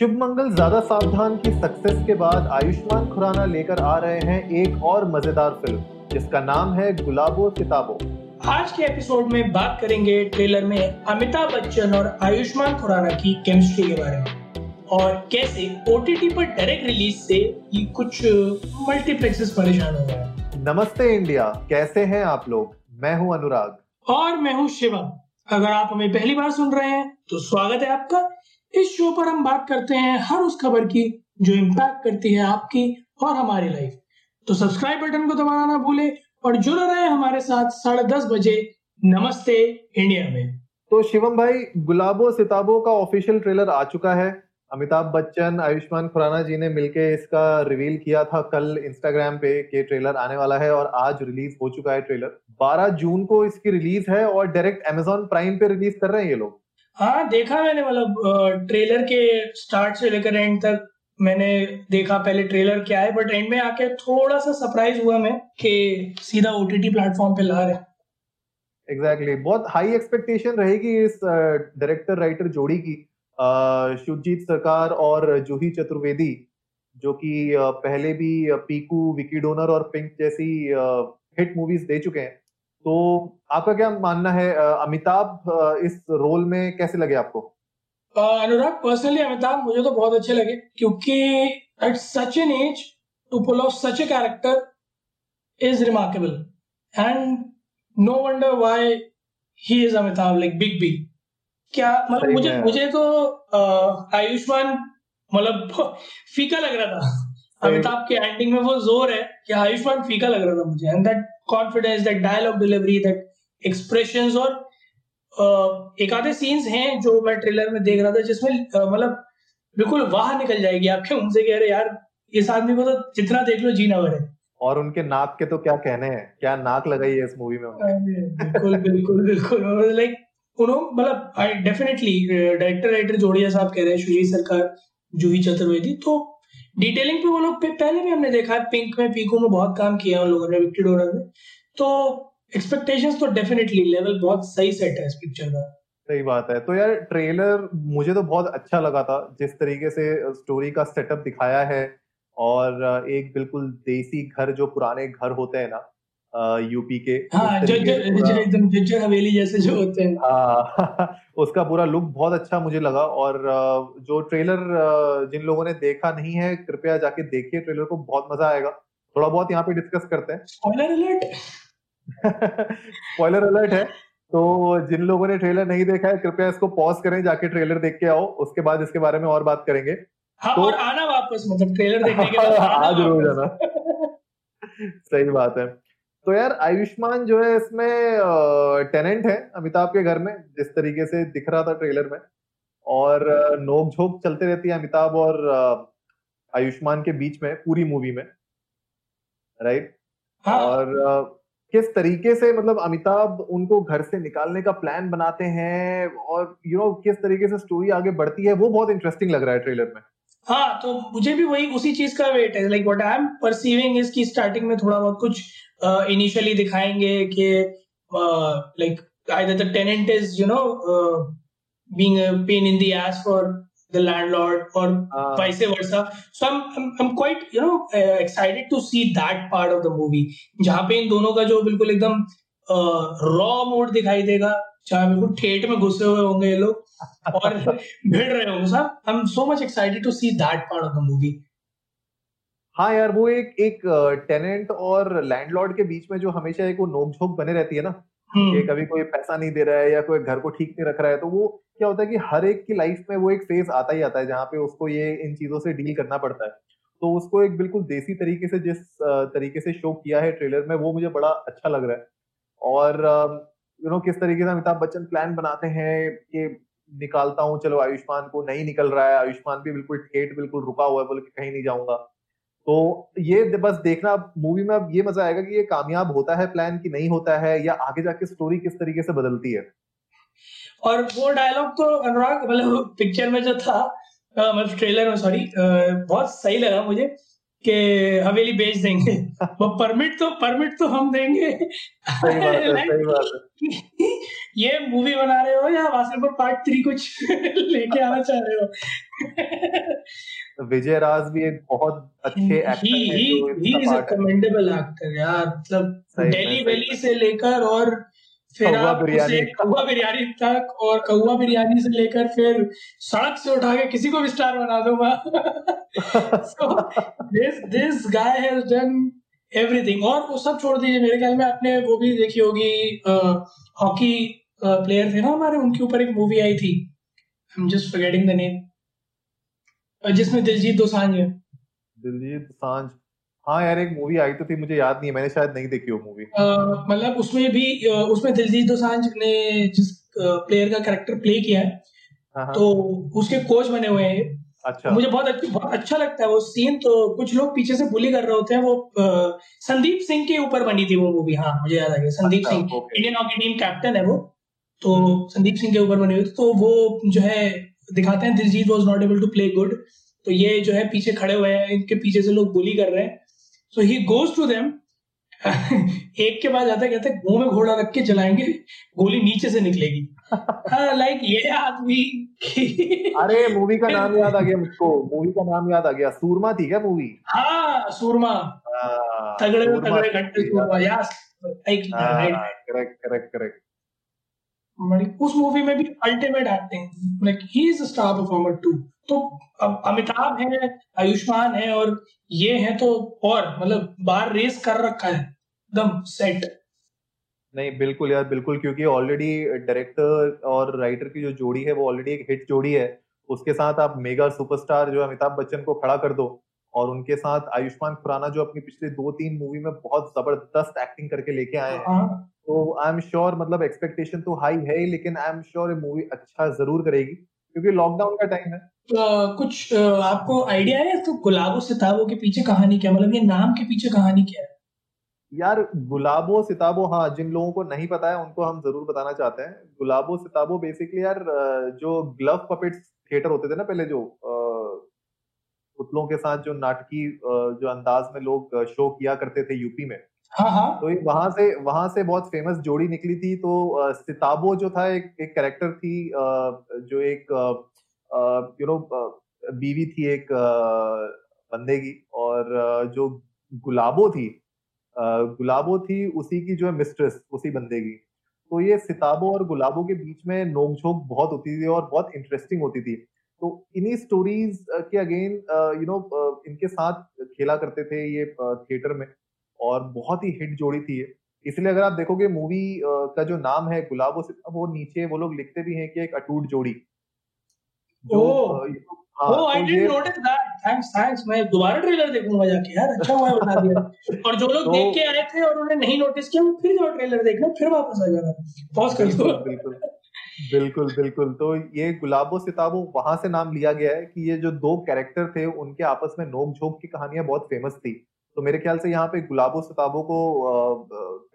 शुभमंगल ज्यादा सावधान की सक्सेस के बाद आयुष्मान खुराना लेकर आ रहे हैं एक और मजेदार फिल्म जिसका नाम है गुलाबो सिताबो। आज के एपिसोड में बात करेंगे ट्रेलर में अमिताभ बच्चन और आयुष्मान खुराना की केमिस्ट्री के बारे में और कैसे ओटीटी पर डायरेक्ट रिलीज से ये कुछ मल्टीप्लेक्सेस परेशान हो रहे हैं। नमस्ते इंडिया, कैसे हैं आप लोग? मैं हूँ अनुराग और मैं हूँ शिवम। अगर आप हमें पहली बार सुन रहे हैं तो स्वागत है आपका। इस शो पर हम बात करते हैं हर उस खबर की जो इम्पैक्ट करती है आपकी और हमारी लाइफ। तो सब्सक्राइब बटन को दबाना ना भूले और जुड़े रहे हमारे साथ 10:30 बजे नमस्ते इंडिया में। तो शिवम भाई, गुलाबो सिताबो का ऑफिशियल ट्रेलर आ चुका है। अमिताभ बच्चन आयुष्मान खुराना जी ने मिलके इसका रिवील किया था कल इंस्टाग्राम पे कि ट्रेलर आने वाला है और आज रिलीज हो चुका है ट्रेलर। 12 जून को इसकी रिलीज है और डायरेक्ट अमेजॉन प्राइम पे रिलीज कर रहे हैं ये लोग। हाँ, देखा मैंने, मतलब ट्रेलर के स्टार्ट से लेकर एंड तक मैंने देखा पहले ट्रेलर क्या है, बट एंड में आके थोड़ा सा सरप्राइज हुआ मैं कि सीधा ओटीटी प्लेटफॉर्म पे ला रहे हैं। एग्जैक्टली, बहुत हाई एक्सपेक्टेशन रहेगी इस डायरेक्टर राइटर जोड़ी की, सुजीत सरकार और जूही चतुर्वेदी, जो कि पहले भी पीकू, विकी डोनर और पिंक जैसी हिट मूवीज दे चुके हैं। तो आपका क्या मानना है, अमिताभ इस रोल में कैसे लगे आपको? अनुराग, पर्सनली अमिताभ मुझे तो बहुत अच्छे लगे क्योंकि at such an age to pull off such a character is remarkable and no wonder why he is Amitabh like big B. क्या मतलब मुझे तो आयुष्मान मतलब फीका लग रहा था। अमिताभ के एंडिंग में वो जोर है कि आयुष्मान फीका लग रहा था मुझे, and that confidence, that dialogue delivery, that expressions और एक आधे सीन्स हैं जो मैं ट्रेलर में देख रहा था जिसमें मतलब बिल्कुल वाह निकल जाएगी आपके उनसे कह रहे यार इस आदमी को तो जितना देख लो जी ना भरे। और उनके नाक के तो क्या कहने हैं, क्या नाक लगाई है इस मूवी में। बिल्कुल बिल्कुल बिल्कुल, लाइक उन्होंने मतलब आई डेफिनेटली डायरेक्टर राइटर जोड़िया साहब कह रहे हैं, सुजीत सरकार, जूही चतुर्वेदी, तो डिटेलिंग पे वो लोग पहले भी हमने देखा है, पिंक में, पीकू में बहुत काम किया उन लोगों ने, विक्की डोनर में, तो एक्सपेक्टेशंस तो डेफिनेटली लेवल बहुत सही सेट है इस पिक्चर का। सही बात है। तो यार ट्रेलर मुझे तो बहुत अच्छा लगा था, जिस तरीके से स्टोरी का सेटअप दिखाया है और एक बिल्कुल देसी घर, जो पुराने घर होते हैं ना यूपी के, हाँ, एकदम जज्जर हवेली जैसे जो होते हैं, हाँ, उसका पूरा लुक बहुत अच्छा मुझे लगा। और जो ट्रेलर, जिन लोगों ने देखा नहीं है कृपया जाके देखिए ट्रेलर को, बहुत मजा आएगा। थोड़ा बहुत यहाँ पे डिस्कस करते हैं। स्पॉइलर अलर्ट स्पॉइलर अलर्ट है, तो जिन लोगों ने ट्रेलर नहीं देखा है कृपया इसको पॉज करें, जाके ट्रेलर देख के आओ, उसके बाद इसके बारे में और बात करेंगे। हाँ, तो, और आना वापस, मतलब ट्रेलर देखने के बाद आज रोज आना। सही बात है। तो यार आयुष्मान जो है इसमें टेनेंट है अमिताभ के घर में, जिस तरीके से दिख रहा था ट्रेलर में, और नोक झोंक चलते रहती है अमिताभ और आयुष्मान के बीच में पूरी मूवी में, राइट? हाँ। और किस तरीके से मतलब अमिताभ उनको घर से निकालने का प्लान बनाते हैं और यू नो किस तरीके से स्टोरी आगे बढ़ती है, वो बहुत इंटरेस्टिंग लग रहा है ट्रेलर में। हाँ, तो मुझे भी वही उसी चीज का वेट है, like what I am perceiving is कि स्टार्टिंग में थोड़ा बहुत कुछ इनिशियली दिखाएंगे कि like either the tenant is you know being a pain in the ass for the landlord और vice versa. So I am quite you know excited to see that part of the movie जहाँ पे इन दोनों का जो बिल्कुल एकदम raw mood दिखाई देगा, जहाँ बिल्कुल ठेठ में घुसे हुए होंगे ये लोग और भिड़ रहे होंगे साहब। I am so much excited to see that part of the movie. हाँ यार, वो एक टेनेंट और लैंडलॉर्ड के बीच में जो हमेशा एक वो नोकझोंक बने रहती है ना, कि कभी कोई पैसा नहीं दे रहा है या कोई घर को ठीक नहीं रख रहा है, तो वो क्या होता है कि हर एक की लाइफ में वो एक फेज आता ही आता है जहाँ पे उसको ये इन चीजों से डील करना पड़ता है। तो उसको एक बिल्कुल देसी तरीके से जिस तरीके से शो किया है ट्रेलर में, वो मुझे बड़ा अच्छा लग रहा है। और यू नो किस तरीके से अमिताभ बच्चन प्लान बनाते हैं कि निकालता हूँ, चलो आयुष्मान को नहीं निकल रहा है, आयुष्मान भी बिल्कुल ठेठ, बिल्कुल रुका हुआ है, बोले कि कहीं नहीं जाऊंगा। तो ये बस देखना मूवी में अब ये मजा आएगा कि ये कामयाब होता है प्लान कि नहीं होता है, या आगे जाके स्टोरी किस तरीके से बदलती है। और वो डायलॉग तो अनुराग मतलब पिक्चर में जो था, मतलब ट्रेलर में, सॉरी, बहुत सही लगा मुझे कि हवेली बेच देंगे वो परमिट तो हम देंगे। सही बात है, सही बात है। ये मूवी बना रहे हो या वासेपुर पार्ट 3 कुछ लेके आना चाह रहे हो? विजय राज भी एक बहुत अच्छे एक्टर से लेकर और फिर कौवा बिरयानी तक और कौवा बिरयानी से लेकर फिर सड़क से उठा के किसी को भी स्टार बना दूंगा एवरीथिंग। और वो सब छोड़ दीजिए, मेरे ख्याल में आपने वो भी देखी होगी, हॉकी प्लेयर थे ना हमारे, उनके ऊपर एक मूवी आई थी, I am just forgetting the name, जिसमें दिलजीत दोसांझ है। दिलजीत दोसांझ, हाँ यार एक मूवी आई तो थी, मुझे याद नहीं है, मैंने शायद नहीं देखी वो मूवी। मतलब उसमें भी उसमें दिलजीत दोसांझ ने जिस प्लेयर का कैरेक्टर प्ले किया है, तो उसके कोच बने हुए हैं। अच्छा। मुझे बहुत अच्छा लगता है वो सीन। तो कुछ लोग पीछे से बुली कर रहे होते हैं, वो संदीप सिंह के ऊपर बनी थी वो मूवी। हाँ मुझे याद आ गया, Sandeep Singh Indian hockey team captain है वो, तो संदीप सिंह के ऊपर बनी हुई थी। तो वो जो है दिखाते हैं Diljit was not able to play good, तो ये जो है पीछे खड़े हुए हैं, इनके पीछे से लोग बुली कर रहे हैं, so he goes to them, एक के बाद आता है कहते हैं मुंह में घोड़ा रख के चलाएंगे, गोली नीचे से निकलेगी। लाइक ये आदमी अरे मूवी का नाम याद आ गया मुझको, मूवी का नाम याद आ गया, सूरमा थी क्या मूवी? हाँ सूरमा, तगड़े तगड़े घंटे सूरमा, यस करेक्ट करेक्ट। उस मूवी में भी ultimate acting, like he is a star performer too. तो अब अमिताभ है, आयुष्मान है और ये है, तो और मतलब बार रेस कर रखा है एकदम सेट। नहीं बिल्कुल यार बिल्कुल, क्योंकि ऑलरेडी डायरेक्टर और राइटर की जो जोड़ी है वो ऑलरेडी एक हिट जोड़ी है, उसके साथ आप मेगा सुपरस्टार जो अमिताभ बच्चन को खड़ा कर दो, और उनके साथ आयुष्मान खुराना जो अपनी पिछले 2-3 मूवी में बहुत जबरदस्त एक्टिंग करके लेके आए हैं, तो आई एम श्योर मतलब एक्सपेक्टेशन तो हाई है, लेकिन आई एम श्योर ये मूवी अच्छा जरूर करेगी क्योंकि लॉकडाउन का टाइम है। कुछ आपको आइडिया है तो गुलाबो सिताबो के पीछे कहानी क्या, मतलब ये नाम के पीछे कहानी क्या है? यार गुलाबो सिताबो, हाँ जिन लोगों को नहीं पता है उनको हम जरूर बताना चाहते हैं। गुलाबो सिताबो बेसिकली यार जो ग्लव पपेट्स थिएटर होते थे ना पहले, जो पुतलों के साथ जो नाटकी जो अंदाज में लोग शो किया करते थे यूपी में, तो वहां से बहुत फेमस जोड़ी निकली थी। तो सिताबो जो था एक कैरेक्टर थी, जो एक यू नो बीवी थी एक बंदे की, और जो गुलाबो थी उसी की जो है मिस्ट्रेस, उसी बंदे की। तो ये सिताबो और गुलाबो के बीच में नोकझोंक बहुत होती थी और बहुत इंटरेस्टिंग होती थी। तो इन्हीं स्टोरीज के अगेन यू नो इनके साथ खेला करते थे ये थिएटर में, और बहुत ही हिट जोड़ी थी ये। इसलिए अगर आप देखोगे मूवी का जो नाम है गुलाबो सिताबो, नीचे वो लोग लिखते भी हैं कि एक अटूट जोड़ी। मैं दोबारा ट्रेलर देखूंगा जाके यार, अच्छा हुआ बता दिया। और जो लोग देख के आए थे और उन्हें नहीं नोटिस किया, फिर जो ट्रेलर देखना फिर वापस आ जाना, पॉज कर दो। बिल्कुल बिल्कुल। तो ये गुलाबो सिताबो वहां से नाम लिया गया है कि ये जो दो कैरेक्टर थे उनके आपस में नोकझोंक की कहानियां बहुत फेमस थी। तो मेरे ख्याल से यहाँ पे गुलाबो सिताबो को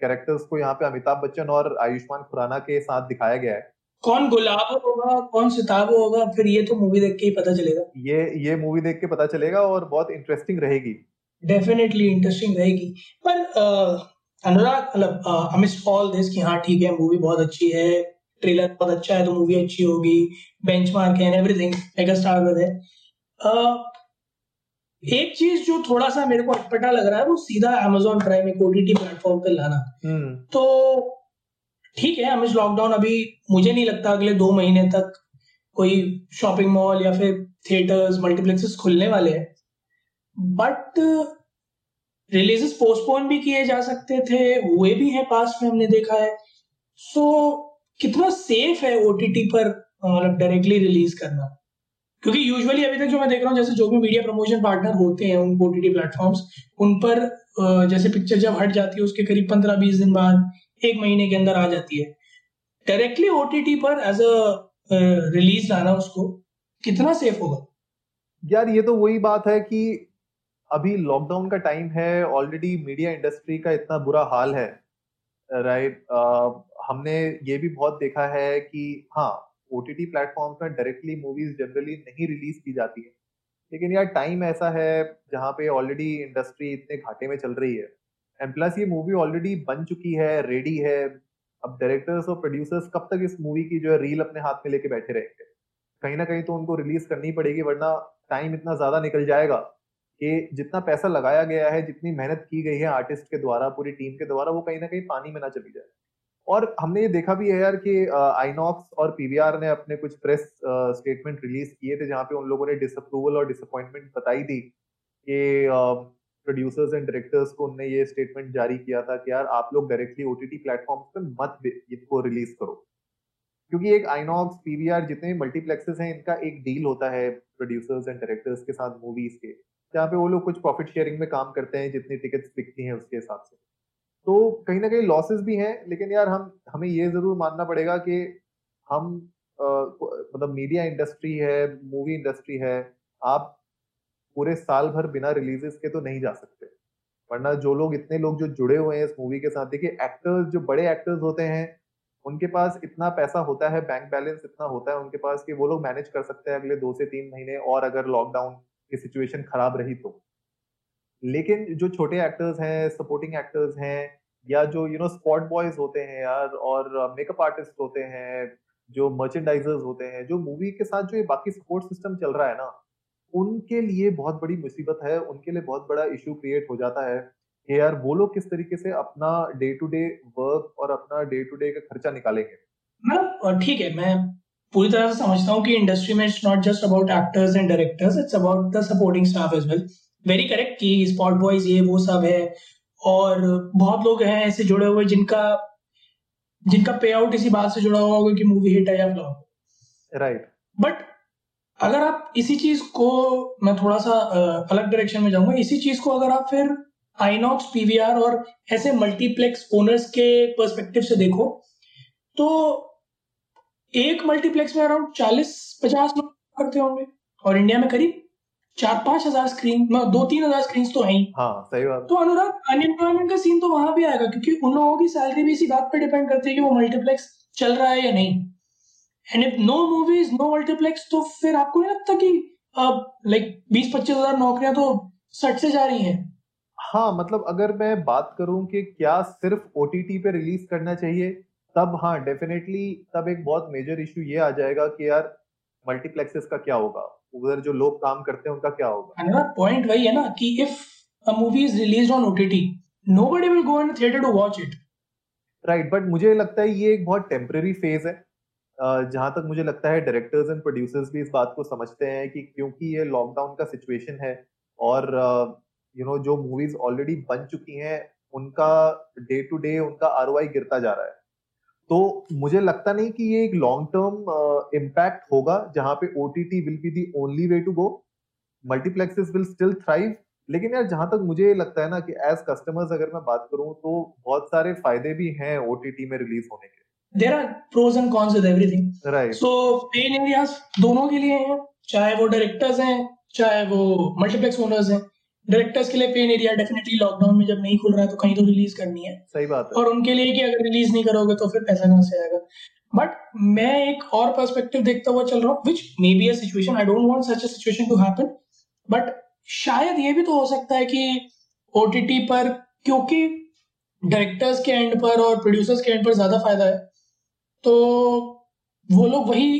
कैरेक्टर्स को यहाँ पे अमिताभ बच्चन और आयुष्मान खुराना के साथ दिखाया गया है। कौन गुलाबो होगा कौन सिताबो होगा फिर ये तो मूवी देख के ही पता चलेगा, ये मूवी देख के पता चलेगा और बहुत इंटरेस्टिंग रहेगी, डेफिनेटली इंटरेस्टिंग रहेगी। पर अनुराग मतलब अमित ऑल दिस कि हाँ ठीक है मूवी बहुत अच्छी है, ट्रेलर बहुत अच्छा है तो मूवी अच्छी होगी, बेंचमार्क है एवरीथिंग, मेगा स्टार है। एक चीज जो थोड़ा सा मेरे को अटपटा लग रहा है वो सीधा अमेजोन प्राइम एक ओटीटी प्लेटफॉर्म पर लाना। तो ठीक है अमित, लॉकडाउन अभी मुझे नहीं लगता अगले 2 महीने तक कोई शॉपिंग मॉल या फिर थिएटर्स मल्टीप्लेक्सेस खुलने वाले हैं, बट रिलीजेस पोस्टपोन भी किए जा सकते थे, हुए भी हैं पास्ट में हमने देखा है। सो कितना सेफ है ओटीटी पर मतलब डायरेक्टली रिलीज करना, क्योंकि यूजुअली अभी तक जो मैं देख रहा हूँ जैसे जो भी मीडिया प्रमोशन पार्टनर होते हैं उन ओटीटी प्लेटफॉर्म्स उन पर जैसे पिक्चर जब हट जाती है उसके करीब 15-20 दिन बाद, 1 महीने के अंदर आ जाती है। डायरेक्टली ओटीटी पर एज अ रिलीज लाना उसको कितना सेफ होगा? यार ये तो वही बात है कि अभी लॉकडाउन का टाइम है, ऑलरेडी मीडिया इंडस्ट्री का इतना बुरा हाल है, राइट। हमने ये भी बहुत देखा है कि हाँ ओटीटी प्लेटफॉर्म्स में डायरेक्टली मूवीज जनरली नहीं रिलीज की जाती है, लेकिन यार टाइम ऐसा है जहाँ पे ऑलरेडी इंडस्ट्री इतने घाटे में चल रही है, एंड प्लस ये मूवी ऑलरेडी बन चुकी है, रेडी है। अब डायरेक्टर्स और प्रोड्यूसर्स कब तक इस मूवी की जो है रील अपने हाथ में लेके बैठे रहेंगे, कहीं ना कहीं तो उनको रिलीज करनी पड़ेगी, वरना टाइम इतना ज्यादा निकल जाएगा कि जितना पैसा लगाया गया है, जितनी मेहनत की गई है आर्टिस्ट के द्वारा, पूरी टीम के द्वारा, वो कहीं ना कहीं पानी में ना चली जाए। और हमने ये देखा भी है यार कि आईनॉक्स और पीवीआर ने अपने कुछ प्रेस स्टेटमेंट रिलीज किए थे जहाँ पे उन लोगों ने डिसअप्रूवल और डिसअपॉइंटमेंट बताई थी कि प्रोड्यूसर्स एंड डायरेक्टर्स को उनने ये स्टेटमेंट जारी किया था कि यार आप लोग डायरेक्टली ओटीटी प्लेटफॉर्म्स पर मत इनको रिलीज करो, क्योंकि एक आईनॉक्स पीवीआर जितने मल्टीप्लेक्सेस हैं इनका एक डील होता है प्रोड्यूसर्स एंड डायरेक्टर्स के साथ मूवीज के, जहाँ पे वो लोग कुछ प्रॉफिट शेयरिंग में काम करते हैं जितनी टिकट्स बिकती हैं उसके हिसाब से। तो कहीं ना कहीं लॉसेस भी हैं, लेकिन यार हमें ये जरूर मानना पड़ेगा कि हम मतलब मीडिया इंडस्ट्री है, मूवी इंडस्ट्री है, आप पूरे साल भर बिना रिलीजेस के तो नहीं जा सकते, वरना इतने लोग जो जुड़े हुए हैं इस मूवी के साथ, देखिए एक्टर्स जो बड़े एक्टर्स होते हैं उनके पास इतना पैसा होता है, बैंक बैलेंस इतना होता है उनके पास कि वो लोग मैनेज कर सकते हैं अगले 2 से 3 महीने और अगर लॉकडाउन की सिचुएशन खराब रही तो। लेकिन जो छोटे एक्टर्स हैं, सपोर्टिंग एक्टर्स हैं, या जो स्पॉट बॉयज होते हैं यार, और मेकअप आर्टिस्ट होते हैं, जो मर्चेंडाइजर्स होते हैं, जो मूवी के साथ जो ये बाकी सपोर्ट सिस्टम चल रहा है ना, उनके लिए बहुत बड़ी मुसीबत है, उनके लिए बहुत बड़ा इशू क्रिएट हो जाता है कि यार वो लोग किस तरीके से अपना डे टू डे वर्क और अपना डे टू डे का खर्चा निकालेंगे। मतलब ठीक है, मैं पूरी तरह से समझता हूँ कि इंडस्ट्री में it's not just about actors and directors, it's about the supporting staff as well. Very correct कि स्पॉट बॉयज ये वो सब है, और बहुत लोग हैं ऐसे जुड़े हुए जिनका पे आउट इसी बात से जुड़ा हुआ होगा कि मूवी हिट है या फ्लॉप, राइट। बट अगर आप इसी चीज को, मैं थोड़ा सा अलग डायरेक्शन में जाऊंगा, इसी चीज को अगर आप फिर आईनॉक्स, पीवीआर और ऐसे मल्टीप्लेक्स ओनर्स के पर्सपेक्टिव से देखो तो एक मल्टीप्लेक्स में अराउंड 40-50 लोग करते होंगे और इंडिया में करीब 4-5 हजार स्क्रीन, 2-3 हजार स्क्रीन तो है ही। हाँ, सही बात। तो अनुराग, अनएम्प्लॉयमेंट का सीन तो वहां भी आएगा क्योंकि उन लोगों की सैलरी भी इसी बात पर डिपेंड करती है कि वो मल्टीप्लेक्स चल रहा है या नहीं। And if no movies, no multiplex, तो फिर आपको नहीं लगता कि लाइक 20-25 हजार नौकरियां तो सट से जा रही है। हाँ, मतलब अगर मैं बात करूं कि क्या सिर्फ ओटीटी पे रिलीज करना चाहिए, तब हाँ डेफिनेटली, तब एक बहुत मेजर इशू ये आ जाएगा कि यार मल्टीप्लेक्सेस का क्या होगा, उधर जो लोग काम करते हैं उनका क्या होगा। अनदर पॉइंट वही है ना कि if a movie is released on OTT, nobody will go in theatre to watch it, right. But मुझे लगता है ये एक बहुत टेम्परेरी फेज है, जहां तक मुझे लगता है डायरेक्टर्स एंड प्रोड्यूसर्स भी इस बात को समझते हैं कि क्योंकि ये लॉकडाउन का सिचुएशन है और जो मूवीज ऑलरेडी बन चुकी हैं उनका डे टू डे उनका आरओआई गिरता जा रहा है, तो मुझे लगता नहीं कि ये एक लॉन्ग टर्म इम्पैक्ट होगा जहां पे OTT will be the only way to go, multiplexes will still thrive. लेकिन यार जहां तक मुझे लगता है ना कि एज कस्टमर्स अगर मैं बात करूं तो बहुत सारे फायदे भी हैं ओटीटी में रिलीज होने के। There are pros and cons with everything, right? So pain areas दोनों के लिए हैं, चाहे वो डायरेक्टर्स हैं चाहे वो मल्टीप्लेक्स ओनर्स हैं। डायरेक्टर्स के लिए पेन एरिया डेफिनेटली लॉकडाउन में जब नहीं खुल रहा है तो कहीं तो रिलीज करनी है, सही बात है। और उनके लिए कि अगर रिलीज नहीं करोगे तो फिर पैसा कहां से आएगा। बट मैं एक और पर्सपेक्टिव देखता हुआ चल रहा हूँ, which may be a situation, I don't want such a situation to happen, but शायद ये भी तो हो सकता है कि ओटीटी पर, क्योंकि डायरेक्टर्स के एंड पर और प्रोड्यूसर्स के एंड पर ज्यादा फायदा है, तो वो लोग वही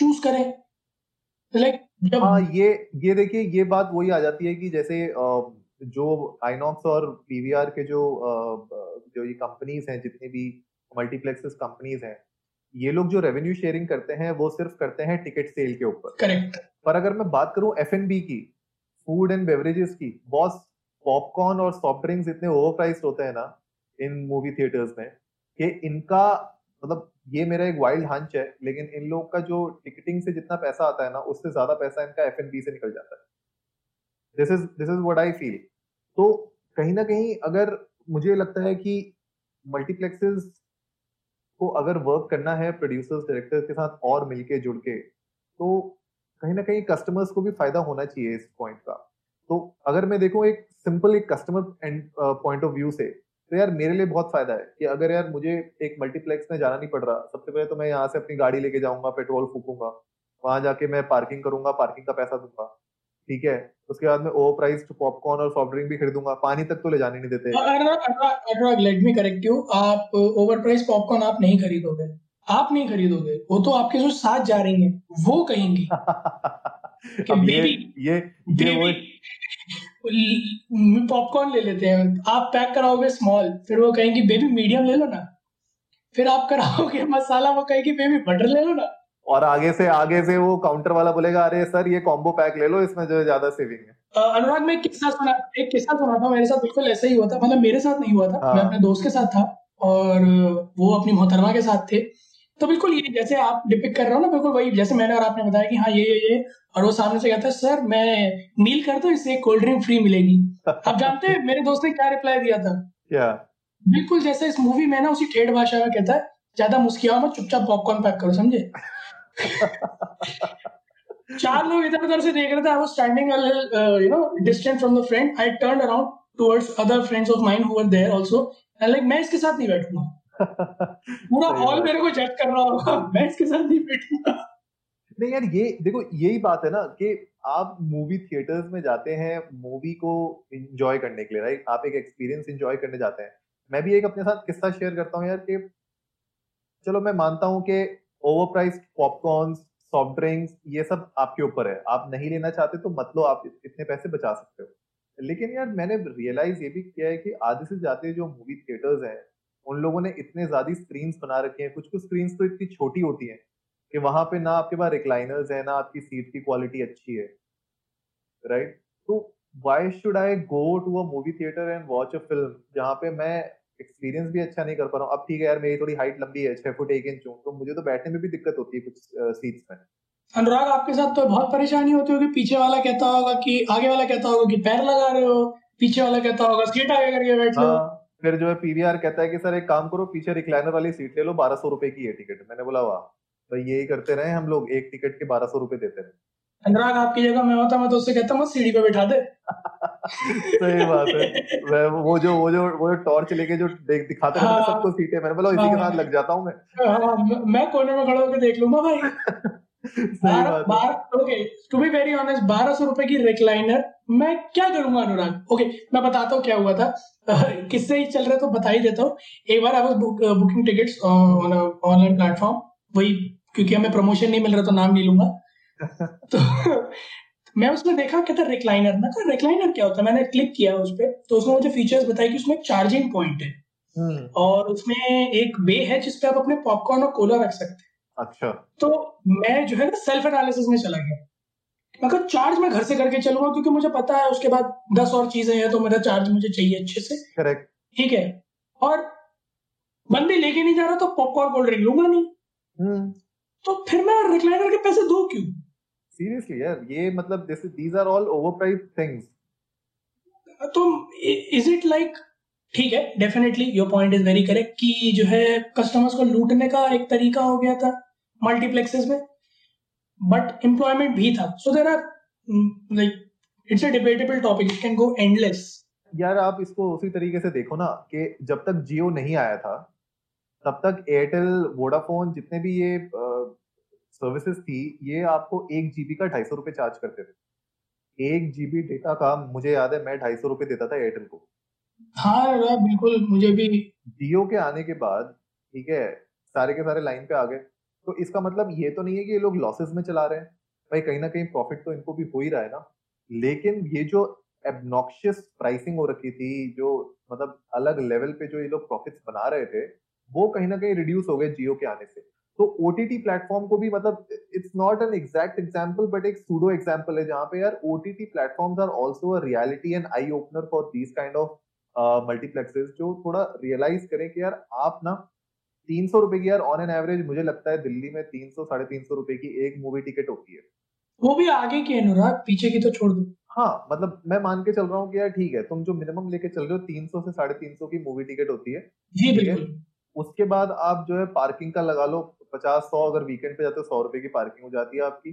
चूज करें। लाइक हाँ, ये देखिए ये बात वही आ जाती है कि जैसे जो आईनॉक्स और पीवीआर के जो ये कंपनीज हैं, जितने भी मल्टीप्लेक्सेस कंपनीज हैं, ये लोग जो रेवेन्यू शेयरिंग करते हैं वो सिर्फ करते हैं टिकट सेल के ऊपर, करेक्ट। पर अगर मैं बात करूं F&B की, फूड एंड बेवरेजेस की, बॉस पॉपकॉर्न और सॉफ्ट ड्रिंक्स इतने ओवरप्राइस्ड होते हैं ना इन मूवी थिएटर्स में कि इनका, मतलब ये मेरा एक वाइल्ड हंच है, लेकिन इन लोगों का जो टिकटिंग से जितना पैसा आता है ना उससे ज्यादा पैसा इनका F&B से निकल जाता है। This is what I feel. तो कहीं ना कहीं अगर मुझे लगता है कि मल्टीप्लेक्सेस को अगर वर्क करना है प्रोड्यूसर्स डायरेक्टर्स के साथ और मिलके जुड़ के, तो कहीं ना कहीं कस्टमर्स को भी फायदा होना चाहिए इस पॉइंट का। तो अगर मैं देखूं एक सिंपल एक customer end point of view से, तो यार मेरे लिए बहुत फायदा है कि अगर यार मुझे एक मल्टीप्लेक्स में जाना नहीं पड़ रहा, सबसे पहले तो मैं यहाँ से अपनी गाड़ी लेके जाऊंगा, पेट्रोल फूकूंगा, वहां जाके मैं पार्किंग करूंगा, पार्किंग का पैसा दूंगा, ठीक है। उसके बाद में ओवर प्राइस्ड पॉपकॉर्न और सॉफ्ट ड्रिंक भी खरीदूंगा, पानी तक तो ले जाने नहीं देते। लेट मी करेक्ट यू, आप ओवर प्राइस्ड पॉपकॉर्न आप नहीं खरीदोगे, वो तो आपके जो साथ जा रही है वो कहेंगी अब ये पॉपकॉर्न ले लेते हैं, आप पैक कराओगे स्मॉल, फिर वो कहेंगे बेबी मीडियम ले लो ना, फिर आप कराओगे मसाला, वो कहेंगे बेबी बटर ले लो ना, और आगे से वो काउंटर वाला बोलेगा अरे सर ये कॉम्बो पैक ले लो, इसमें जो है ज्यादा सेविंग है। अनुराग मैं एक किस्सा सुना था, मेरे साथ बिल्कुल ऐसा ही हुआ था, मतलब मेरे साथ नहीं हुआ था, मैं अपने दोस्त के साथ था और वो अपनी मोहतरमा के साथ थे, तो बिल्कुल ये जैसे आप डिपिक कर रहे हो ना, बिल्कुल वही जैसे मैंने और आपने बताया कि हाँ ये, और वो सामने से कहता है सर मैं मील कर दो, इससे कोल्ड ड्रिंक फ्री मिलेगी। आप जानते हैं मेरे दोस्त ने क्या रिप्लाई दिया था? क्या? बिल्कुल जैसे इस मूवी में ना, उसी ठेठ भाषा में कहता है ज्यादा मुस्किया मत, चुपचाप पॉपकॉर्न पैक करो, समझे। चार लोग इधर उधर से देख रहे थे, I was standing a little you know distant from the friend, I turn around towards other friends of mine who were there also, and like मैं इसके साथ नहीं बैठूंगा, पूरा हॉल मेरे को जज कर रहा होगा, मैं इसके साथ नहीं बैठूंगा। नहीं यार ये देखो यही बात है ना कि आप मूवी थिएटर्स में जाते हैं मूवी को एंजॉय करने के लिए, राइट, आप एक एक्सपीरियंस एंजॉय करने जाते हैं। मैं भी एक अपने साथ किस्सा शेयर करता हूँ यार कि चलो मैं मानता हूँ कि ओवरप्राइस्ड पॉपकॉर्न, सॉफ्ट ड्रिंक्स, ये सब आपके ऊपर है, आप नहीं लेना चाहते तो मत लो, आप इतने पैसे बचा सकते हो। लेकिन यार मैंने रियलाइज ये भी किया है कि आधे से ज्यादा जो मूवी थिएटर्स हैं उन लोगों ने इतने ज्यादा स्क्रीन्स बना रखे हैं, कुछ कुछ स्क्रीन्स तो इतनी छोटी होती हैं कि वहां पे ना आपके पास रिक्लाइनर्स है ना आपकी सीट की क्वालिटी अच्छी है, राइट। तो why should I go to a movie theatre and watch a film जहाँ पे मैं एक्सपीरियंस भी अच्छा नहीं कर पा रहा हूँ। अब ठीक है यार मेरी थोड़ी हाइट लंबी है, 6 फुट 1 इंच हूँ, तो मुझे तो बैठने में भी दिक्कत होती है कुछ सीट्स में। अनुराग आपके साथ तो बहुत परेशानी होती होगी, पीछे वाला कहता होगा कि आगे वाला कहता होगा कि पैर लगा रहे हो, पीछे वाला कहता होगा सीट आगे करके बैठ लो। फिर जो है पीवीआर कहता है कि सर एक काम करो पीछे रिक्लाइनर वाली सीट ले लो, 1200 रुपए की है टिकट। मैंने बोला वाह, तो यही करते रहे हम लोग, एक टिकट के 1200 रुपए देते रहे। अनुराग आपकी जगह मैं होता, मैं तो उससे कहता हूँ सीढ़ी पे बिठा दे। सही बात है, वो जो टॉर्च लेके जो दिखाते हैं सबको सीटें, मैंने बोला इसी के साथ लग जाता हूँ मैं कोने में खड़ा होकर देख लूंगा भाई। टू बी वेरी ऑनेस्ट, 1200 रुपए की रिक्लाइनर मैं क्या करूंगा अनुराग। ओके मैं बताता हूँ क्या हुआ था, किससे ही चल रहा है तो बता ही देता हूँ। एक बार I was booking tickets on online platform, वही क्योंकि हमें प्रमोशन नहीं मिल रहा तो नाम नहीं लूंगा। तो मैं उसमें देखा कहता रिक्लाइनर, मैं कहा रिक्लाइनर क्या होता है, मैंने क्लिक किया उस पर तो उसमें मुझे फीचर्स बताया कि उसमें एक चार्जिंग पॉइंट है और उसमें एक बे है जिसपे आप अपने पॉपकॉर्न और कोला रख सकते हैं। अच्छा, तो मैं जो है ना सेल्फ एनालिसिस में चला गया, मगर चार्ज मैं घर से करके चलूंगा क्योंकि मुझे पता है उसके बाद 10 और चीजें हैं तो मेरा चार्ज मुझे चाहिए अच्छे से, करेक्ट, ठीक है। और बंदे लेके नहीं जा रहा तो पॉपकॉर्न कोल्ड ड्रिंक लूंगा नहीं, तो फिर मैं रिक्लाइनर के पैसे दूं क्यों? सीरियसली यार ये मतलब this these are all overpriced things. तो इज इट लाइक, ठीक है definitely your point is very correct कि जो है कस्टमर्स को लूटने का एक तरीका हो गया था मल्टीप्लेक्सेस में, बट एम्प्लॉयमेंट भी था। So there are like it's a debatable topic, it can go endless. यार आप इसको उसी तरीके से देखो ना कि जब तक जियो नहीं आया था तब तक एयरटेल, वोडाफोन, जितने भी ये सर्विसेज थी ये आपको 1 GB का 250 रुपए चार्ज करते थे। 1 GB डेटा का मुझे याद है मैं 250 रुपए देता था एयरटेल को। हाँ बिल्कुल, मुझे भी। जियो के आने के बाद ठीक है सारे के सारे लाइन पे आ गए, तो इसका मतलब ये तो नहीं है कि ये लोग लॉसेस में चला रहे हैं, भाई कहीं ना कहीं प्रॉफिट तो इनको भी हो ही रहा है ना। लेकिन ये जो एब्नॉक्शियस प्राइसिंग हो रखी थी, जो मतलब अलग लेवल पे जो ये लोग प्रॉफिट्स बना रहे थे वो कहीं ना कहीं रिड्यूस हो गए जियो के आने से। तो ओटीटी प्लेटफॉर्म को भी, मतलब it's not an exact example but एक सूडो एग्जाम्पल है जहाँ पे यार OTT platforms are also a reality and eye opener for these kind of multiplexes, जो थोड़ा रियलाइज करें कि यार आप ना 300 रुपए की, यार ऑन एन एवरेज मुझे लगता है दिल्ली में 300-350 रुपए की एक मूवी टिकट होती है, वो भी आगे की, अनुराग पीछे की तो छोड़ दो। हाँ मतलब मैं मान के चल रहा हूँ कि यार ठीक है तुम जो मिनिमम लेके चल रहे हो 300 से 350 की मूवी टिकट होती है, जी बिल्कुल। उसके बाद आप जो है पार्किंग का लगा लो 50-100, अगर वीकेंड पे जाते हो 100 रुपए की पार्किंग हो जाती है आपकी,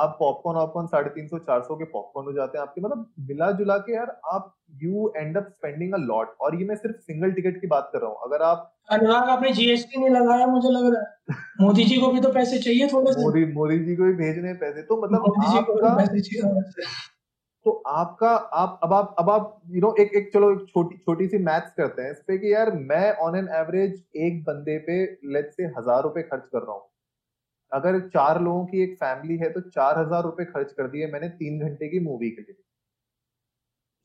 आप पॉपकॉर्न 350-400 के पॉपकॉर्न हो जाते हैं आपके, मतलब मिला जुला के यार आप you end up spending a lot. और ये मैं सिर्फ सिंगल टिकट की बात कर रहा हूँ। अगर आप, अनुराग आपने जीएसटी नहीं लगाया मुझे लग रहा है, मोदी जी को भी तो पैसे चाहिए थोड़े से, मोदी जी को भी भेजने हैं पैसे, तो मतलब तो आपका आप यू नो एक चलो एक छोटी सी मैथ्स करते हैं इस पे कि यार मैं ऑन एन एवरेज एक बंदे पे लेट्स से 1000 रुपए खर्च कर रहा हूँ, अगर 4 लोगों की एक फैमिली है तो 4,000 रुपए खर्च कर दिए मैंने 3 घंटे की मूवी के लिए।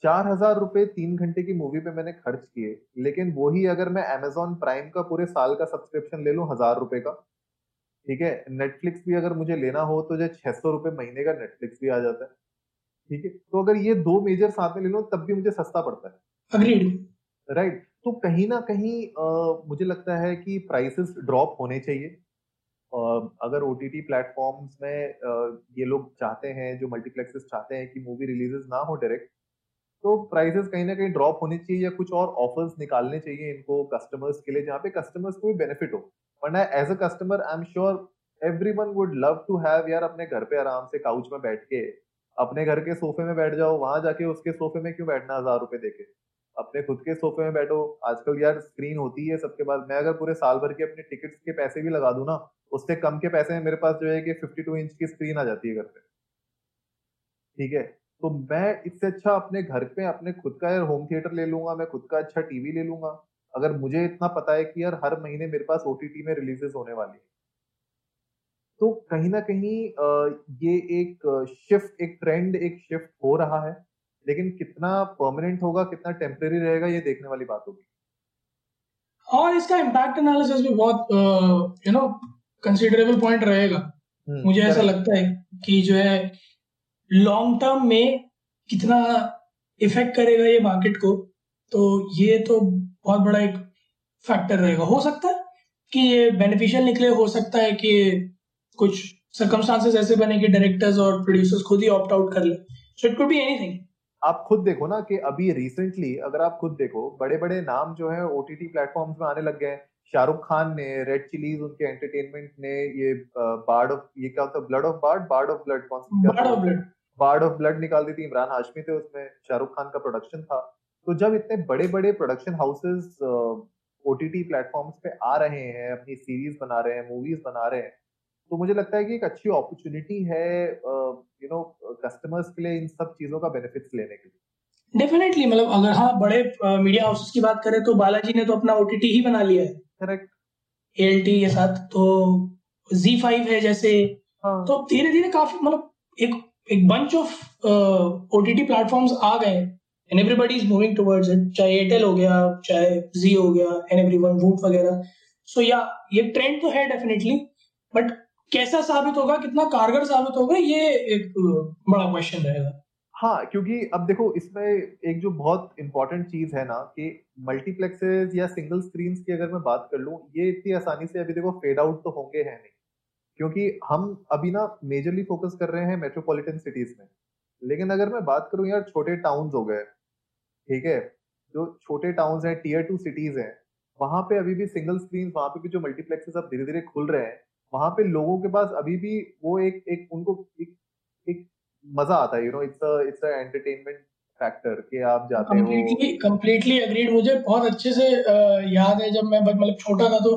4,000 रुपए 3 घंटे की मूवी पे मैंने खर्च किए, लेकिन वही अगर मैं Amazon Prime का पूरे साल का सब्सक्रिप्शन ले लूं 1,000 रुपए का, ठीक है, नेटफ्लिक्स भी अगर मुझे लेना हो तो जो 600 रुपए महीने का नेटफ्लिक्स भी आ जाता है, ठीक है। तो अगर ये दो मेजर साथ में ले लूं तब भी मुझे सस्ता पड़ता है। Agreed, right. तो कहीं ना कहीं मुझे लगता है कि प्राइसेस ड्रॉप होने चाहिए। अगर ओटीटी प्लेटफॉर्म्स में ये लोग चाहते हैं, जो मल्टीप्लेक्सेस चाहते हैं कि मूवी रिलीजेस ना हो डायरेक्ट, तो प्राइसेस कहीं ना कहीं ड्रॉप होने चाहिए या कुछ और ऑफर्स निकालने चाहिए इनको कस्टमर्स के लिए, जहाँ पे कस्टमर्स को भी बेनिफिट हो। वरना as a customer I am sure everyone would love to have, यार अपने घर पे आराम से काउच में बैठ के, अपने घर के सोफे में बैठ जाओ, वहां जाके उसके सोफे में क्यों बैठना 1,000 रुपए देके, अपने खुद के सोफे में बैठो। आजकल यार स्क्रीन होती है सबके पास। मैं अगर पूरे साल भर के अपने टिकट्स के पैसे भी लगा दूं ना, उससे कम के पैसे में मेरे पास जो है कि 52 इंच की स्क्रीन आ जाती है घर पे, ठीक है। तो मैं इससे अच्छा अपने घर पे अपने खुद का यार होम थिएटर ले लूंगा, मैं खुद का अच्छा टीवी ले लूंगा। अगर मुझे इतना पता है कि यार हर महीने मेरे पास ओटीटी में रिलीजेस होने वाली है, तो कहीं ना कहीं ये एक ट्रेंड एक शिफ्ट हो रहा है, लेकिन कितना परमानेंट होगा, कितना टेम्परेरी रहेगा, ये देखने वाली बात होगी। और इसका इम्पैक्ट एनालिसिस भी बहुत कंसीडरेबल पॉइंट रहेगा। मुझे ऐसा लगता है कि जो है लॉन्ग टर्म में कितना इफेक्ट करेगा ये मार्केट को, तो ये तो बहुत बड़ा एक फैक्टर रहेगा। हो सकता है कि ये बेनिफिशियल निकले, हो सकता है कि कुछ सर्कमस्टांसेस ऐसे बने कि डायरेक्टर्स और प्रोड्यूसर्स खुद ही ऑप्ट आउट कर ले, so it could be anything. आप खुद देखो ना कि अभी रिसेंटली अगर आप खुद देखो, बड़े बड़े नाम जो है ओटीटी प्लेटफॉर्म्स में आने लग गए। शाहरुख खान ने, रेड चिलीज उनके एंटरटेनमेंट ने ये बार्ड ऑफ ब्लड निकाल दी थी। इमरान हाशमी थे उसमें, शाहरुख खान का प्रोडक्शन था। तो जब इतने बड़े बड़े प्रोडक्शन हाउसेस ओटीटी प्लेटफॉर्म्स पे आ रहे हैं, अपनी सीरीज बना रहे हैं, मूवीज बना रहे हैं, तो मुझे लगता है कि एक अच्छी अपॉर्चुनिटी है कस्टमर्स के लिए इन सब चीजों का बेनिफिट्स लेने के लिए। डेफिनेटली, मतलब अगर बड़े मीडिया हाउसेस की बात करें तो बालाजी ने तो अपना ओटीटी ही बना लिया है, करेक्ट, एएलटी के साथ। तो ZEE5 है जैसे, हाँ। तो धीरे धीरे काफी मतलब एक बंच ऑफ ओटीटी प्लेटफॉर्म्स आ गए and everybody is moving towards it, चाहे एयरटेल हो गया, चाहे जियो हो गया, एंड एवरीवन वूट वगैरह। सो या ये ट्रेंड तो है डेफिनेटली, बट कैसा साबित होगा, कितना कारगर साबित होगा, ये एक बड़ा क्वेश्चन रहेगा। हाँ, क्योंकि अब देखो इसमें एक जो बहुत इंपॉर्टेंट चीज है ना कि मल्टीप्लेक्सेस या सिंगल स्क्रीन्स की अगर मैं बात कर लूं, ये इतनी आसानी से अभी देखो फेड आउट तो होंगे है नहीं, क्योंकि हम अभी ना मेजरली फोकस कर रहे हैं मेट्रोपॉलिटन सिटीज में। लेकिन अगर मैं बात करूं यार, छोटे टाउन्स हो गए, ठीक है, जो छोटे टाउन्स हैं, Tier 2 सिटीज हैं, वहां पे अभी भी सिंगल स्क्रीन, वहां पे भी जो मल्टीप्लेक्सेस अब धीरे धीरे खुल रहे हैं, वहां पे लोगों के पास अभी भी वो एक उनको एक मजा आता है, इट्स अ एंटरटेनमेंट फैक्टर कि आप जाते हो। Completely agreed. मुझे बहुत अच्छे से याद है जब मैं मतलब छोटा था, तो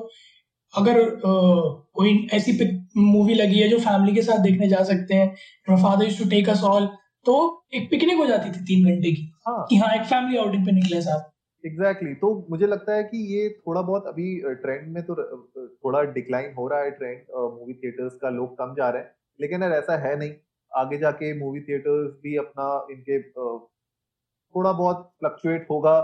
अगर कोई ऐसी मूवी लगी है जो फैमिली के साथ देखने जा सकते हैं, my father used to take us all, तो एक पिकनिक हो जाती थी 3 घंटे की, हाँ। कि हाँ, एक फैमिली आउटिंग पे निकले साहब। एग्जैक्टली, तो मुझे लगता है कि ये थोड़ा बहुत अभी ट्रेंड में तो थोड़ा डिक्लाइन हो रहा है, ट्रेंड मूवी थिएटर्स का, लोग कम जा रहे हैं। लेकिन यार ऐसा है नहीं, आगे जाके मूवी थिएटर्स भी अपना इनके थोड़ा बहुत फ्लक्चुएट होगा,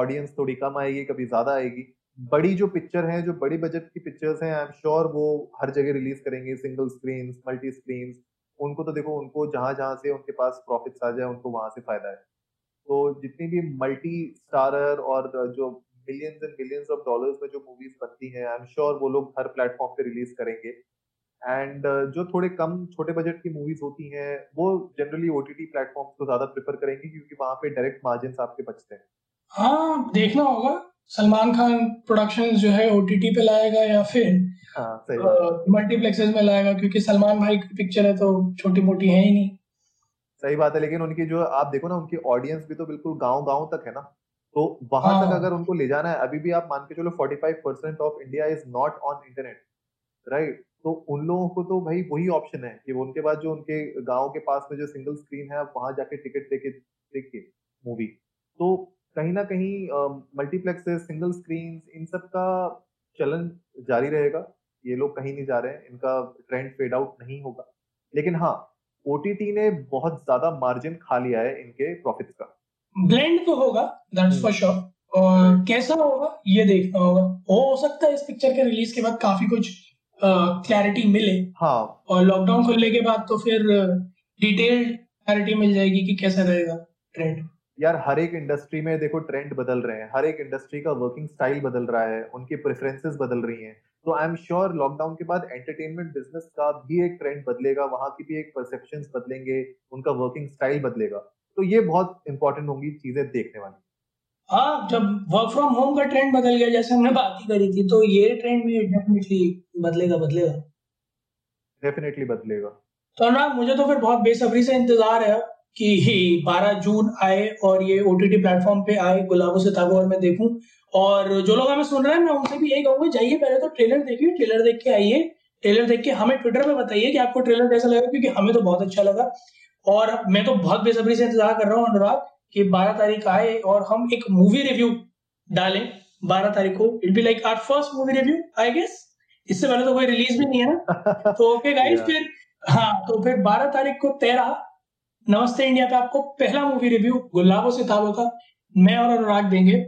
ऑडियंस थोड़ी कम आएगी, कभी ज्यादा आएगी। बड़ी जो पिक्चर हैं, जो बड़ी बजट की पिक्चर्स हैं, आई एम श्योर वो हर जगह रिलीज करेंगे, सिंगल स्क्रीन, मल्टी स्क्रीन। उनको तो देखो, उनको जहां से उनके पास प्रॉफिट्स आ जाए उनको वहां से फायदा है। तो जितनी भी मल्टी स्टारर और जो billions and billions of dollars में जो मूवीज बनती हैं, आई एम श्योर वो लोग हर प्लेटफॉर्म पे रिलीज करेंगे। एंड जो थोड़े कम छोटे बजट की मूवीज होती हैं वो जनरली ओटीटी प्लेटफॉर्म्स को ज्यादा प्रेफर करेंगे, क्योंकि वहां पे डायरेक्ट मार्जिन्स आपके बचते हैं। हाँ, देखना होगा सलमान खान प्रोडक्शन जो है ओटीटी पे लाएगा या फिर मल्टीप्लेक्सेस में लाएगा, क्योंकि सलमान भाई की पिक्चर है तो छोटी मोटी है ही नहीं। सही बात है, लेकिन उनकी जो आप देखो ना, उनकी ऑडियंस भी तो बिल्कुल गांव गांव तक है ना, तो वहां तक अगर उनको ले जाना है, अभी भी आप मान के चलो 45% of India is not on internet, right. तो उन लोगों को तो भाई वही ऑप्शन है कि वो उनके पास जो उनके गांव के पास में जो सिंगल स्क्रीन है, आप वहां जाके टिकट लेके देखिए मूवी। तो कहीं ना कहीं मल्टीप्लेक्सेस, सिंगल स्क्रीन, इन सब का चलन जारी रहेगा। ये लोग कहीं नहीं जा रहे हैं, इनका ट्रेंड फेड आउट नहीं होगा। लेकिन हाँ, ओटीटी ने बहुत ज्यादा मार्जिन खा लिया है इनके प्रॉफिट का। ब्लेंड तो होगा, दैट्स फॉर श्योर, और कैसा होगा ये देखना होगा। हो सकता है इस पिक्चर के रिलीज के बाद काफी कुछ क्लैरिटी मिले। हाँ, और लॉकडाउन खुलने के बाद तो फिर डिटेल्ड क्लैरिटी मिल जाएगी कि कैसा रहेगा ट्रेंड। यार हर एक इंडस्ट्री में देखो ट्रेंड बदल रहे हैं, हर एक इंडस्ट्री का वर्किंग स्टाइल बदल रहा है, उनकी प्रेफरेंसेस बदल रही हैं। तो आई एम श्योर लॉकडाउन के बाद एंटरटेनमेंट बिजनेस का भी एक ट्रेंड बदलेगा, वहां की भी एक परसेप्शंस बदलेंगे, उनका वर्किंग स्टाइल बदलेगा। तो ये बहुत इंपॉर्टेंट होंगी चीजें देखने वाली। हाँ, जब वर्क फ्रॉम होम का ट्रेंड बदल गया जैसे हमने बात ही करी थी, तो ये ट्रेंड भी डेफिनेटली बदलेगा डेफिनेटली बदलेगा। तो ना, मुझे तो फिर बहुत बेसब्री से इंतजार है कि 12 जून आए और ये ओटीटी प्लेटफॉर्म पे आए गुलाबो सिताबो, और मैं देखूं। और जो लोग हमें सुन रहे हैं, मैं उनसे भी यही कहूंगा, जाइए पहले तो ट्रेलर देखिए, ट्रेलर देख के आइए, ट्रेलर देख के हमें ट्विटर पे बताइए कि आपको ट्रेलर कैसा लगा, क्योंकि हमें तो बहुत अच्छा लगा। और मैं तो बहुत बेसब्री से इंतजार कर रहा हूँ अनुराग कि 12 तारीख आए और हम एक मूवी रिव्यू डालें 12 तारीख को। It be like our first movie review I guess, इससे पहले तो कोई रिलीज भी नहीं है ना। तो ओके गाइस, फिर हाँ, तो फिर 12 तारीख को 13 नमस्ते इंडिया पे आपको पहला मूवी रिव्यू गुलाबो सिताबो का मैं और अनुराग देंगे।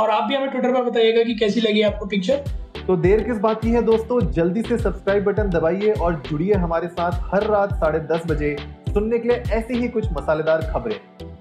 और आप भी हमें ट्विटर पर बताइएगा कि कैसी लगी आपको पिक्चर। तो देर किस बात की है दोस्तों, जल्दी से सब्सक्राइब बटन दबाइए और जुड़िए हमारे साथ हर रात 10:30 बजे सुनने के लिए ऐसी ही कुछ मसालेदार खबरें।